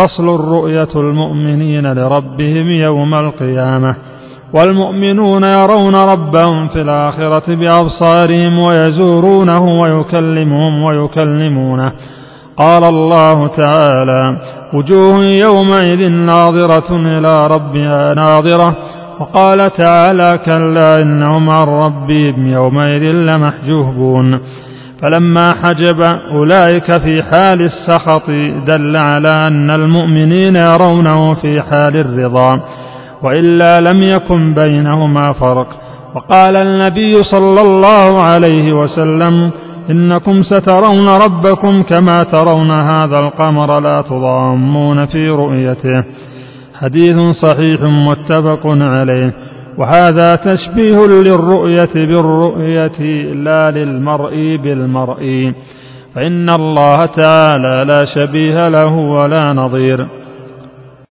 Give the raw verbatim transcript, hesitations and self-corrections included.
فصل: رؤية المؤمنين لربهم يوم القيامة. والمؤمنون يرون ربهم في الآخرة بأبصارهم ويزورونه ويكلمهم ويكلمونه. قال الله تعالى: وجوه يومئذ ناظرة إلى ربها ناظرة. وقال تعالى: كلا إنهم عن ربهم يومئذ لمحجوبون. فلما حجب أولئك في حال السخط دل على أن المؤمنين يرونه في حال الرضا، وإلا لم يكن بينهما فرق. وقال النبي صلى الله عليه وسلم: إنكم سترون ربكم كما ترون هذا القمر لا تضامون في رؤيته. حديث صحيح متفق عليه. وهذا تشبيه للرؤية بالرؤية لا للمرء بالمرء، فإن الله تعالى لا شبيه له ولا نظير.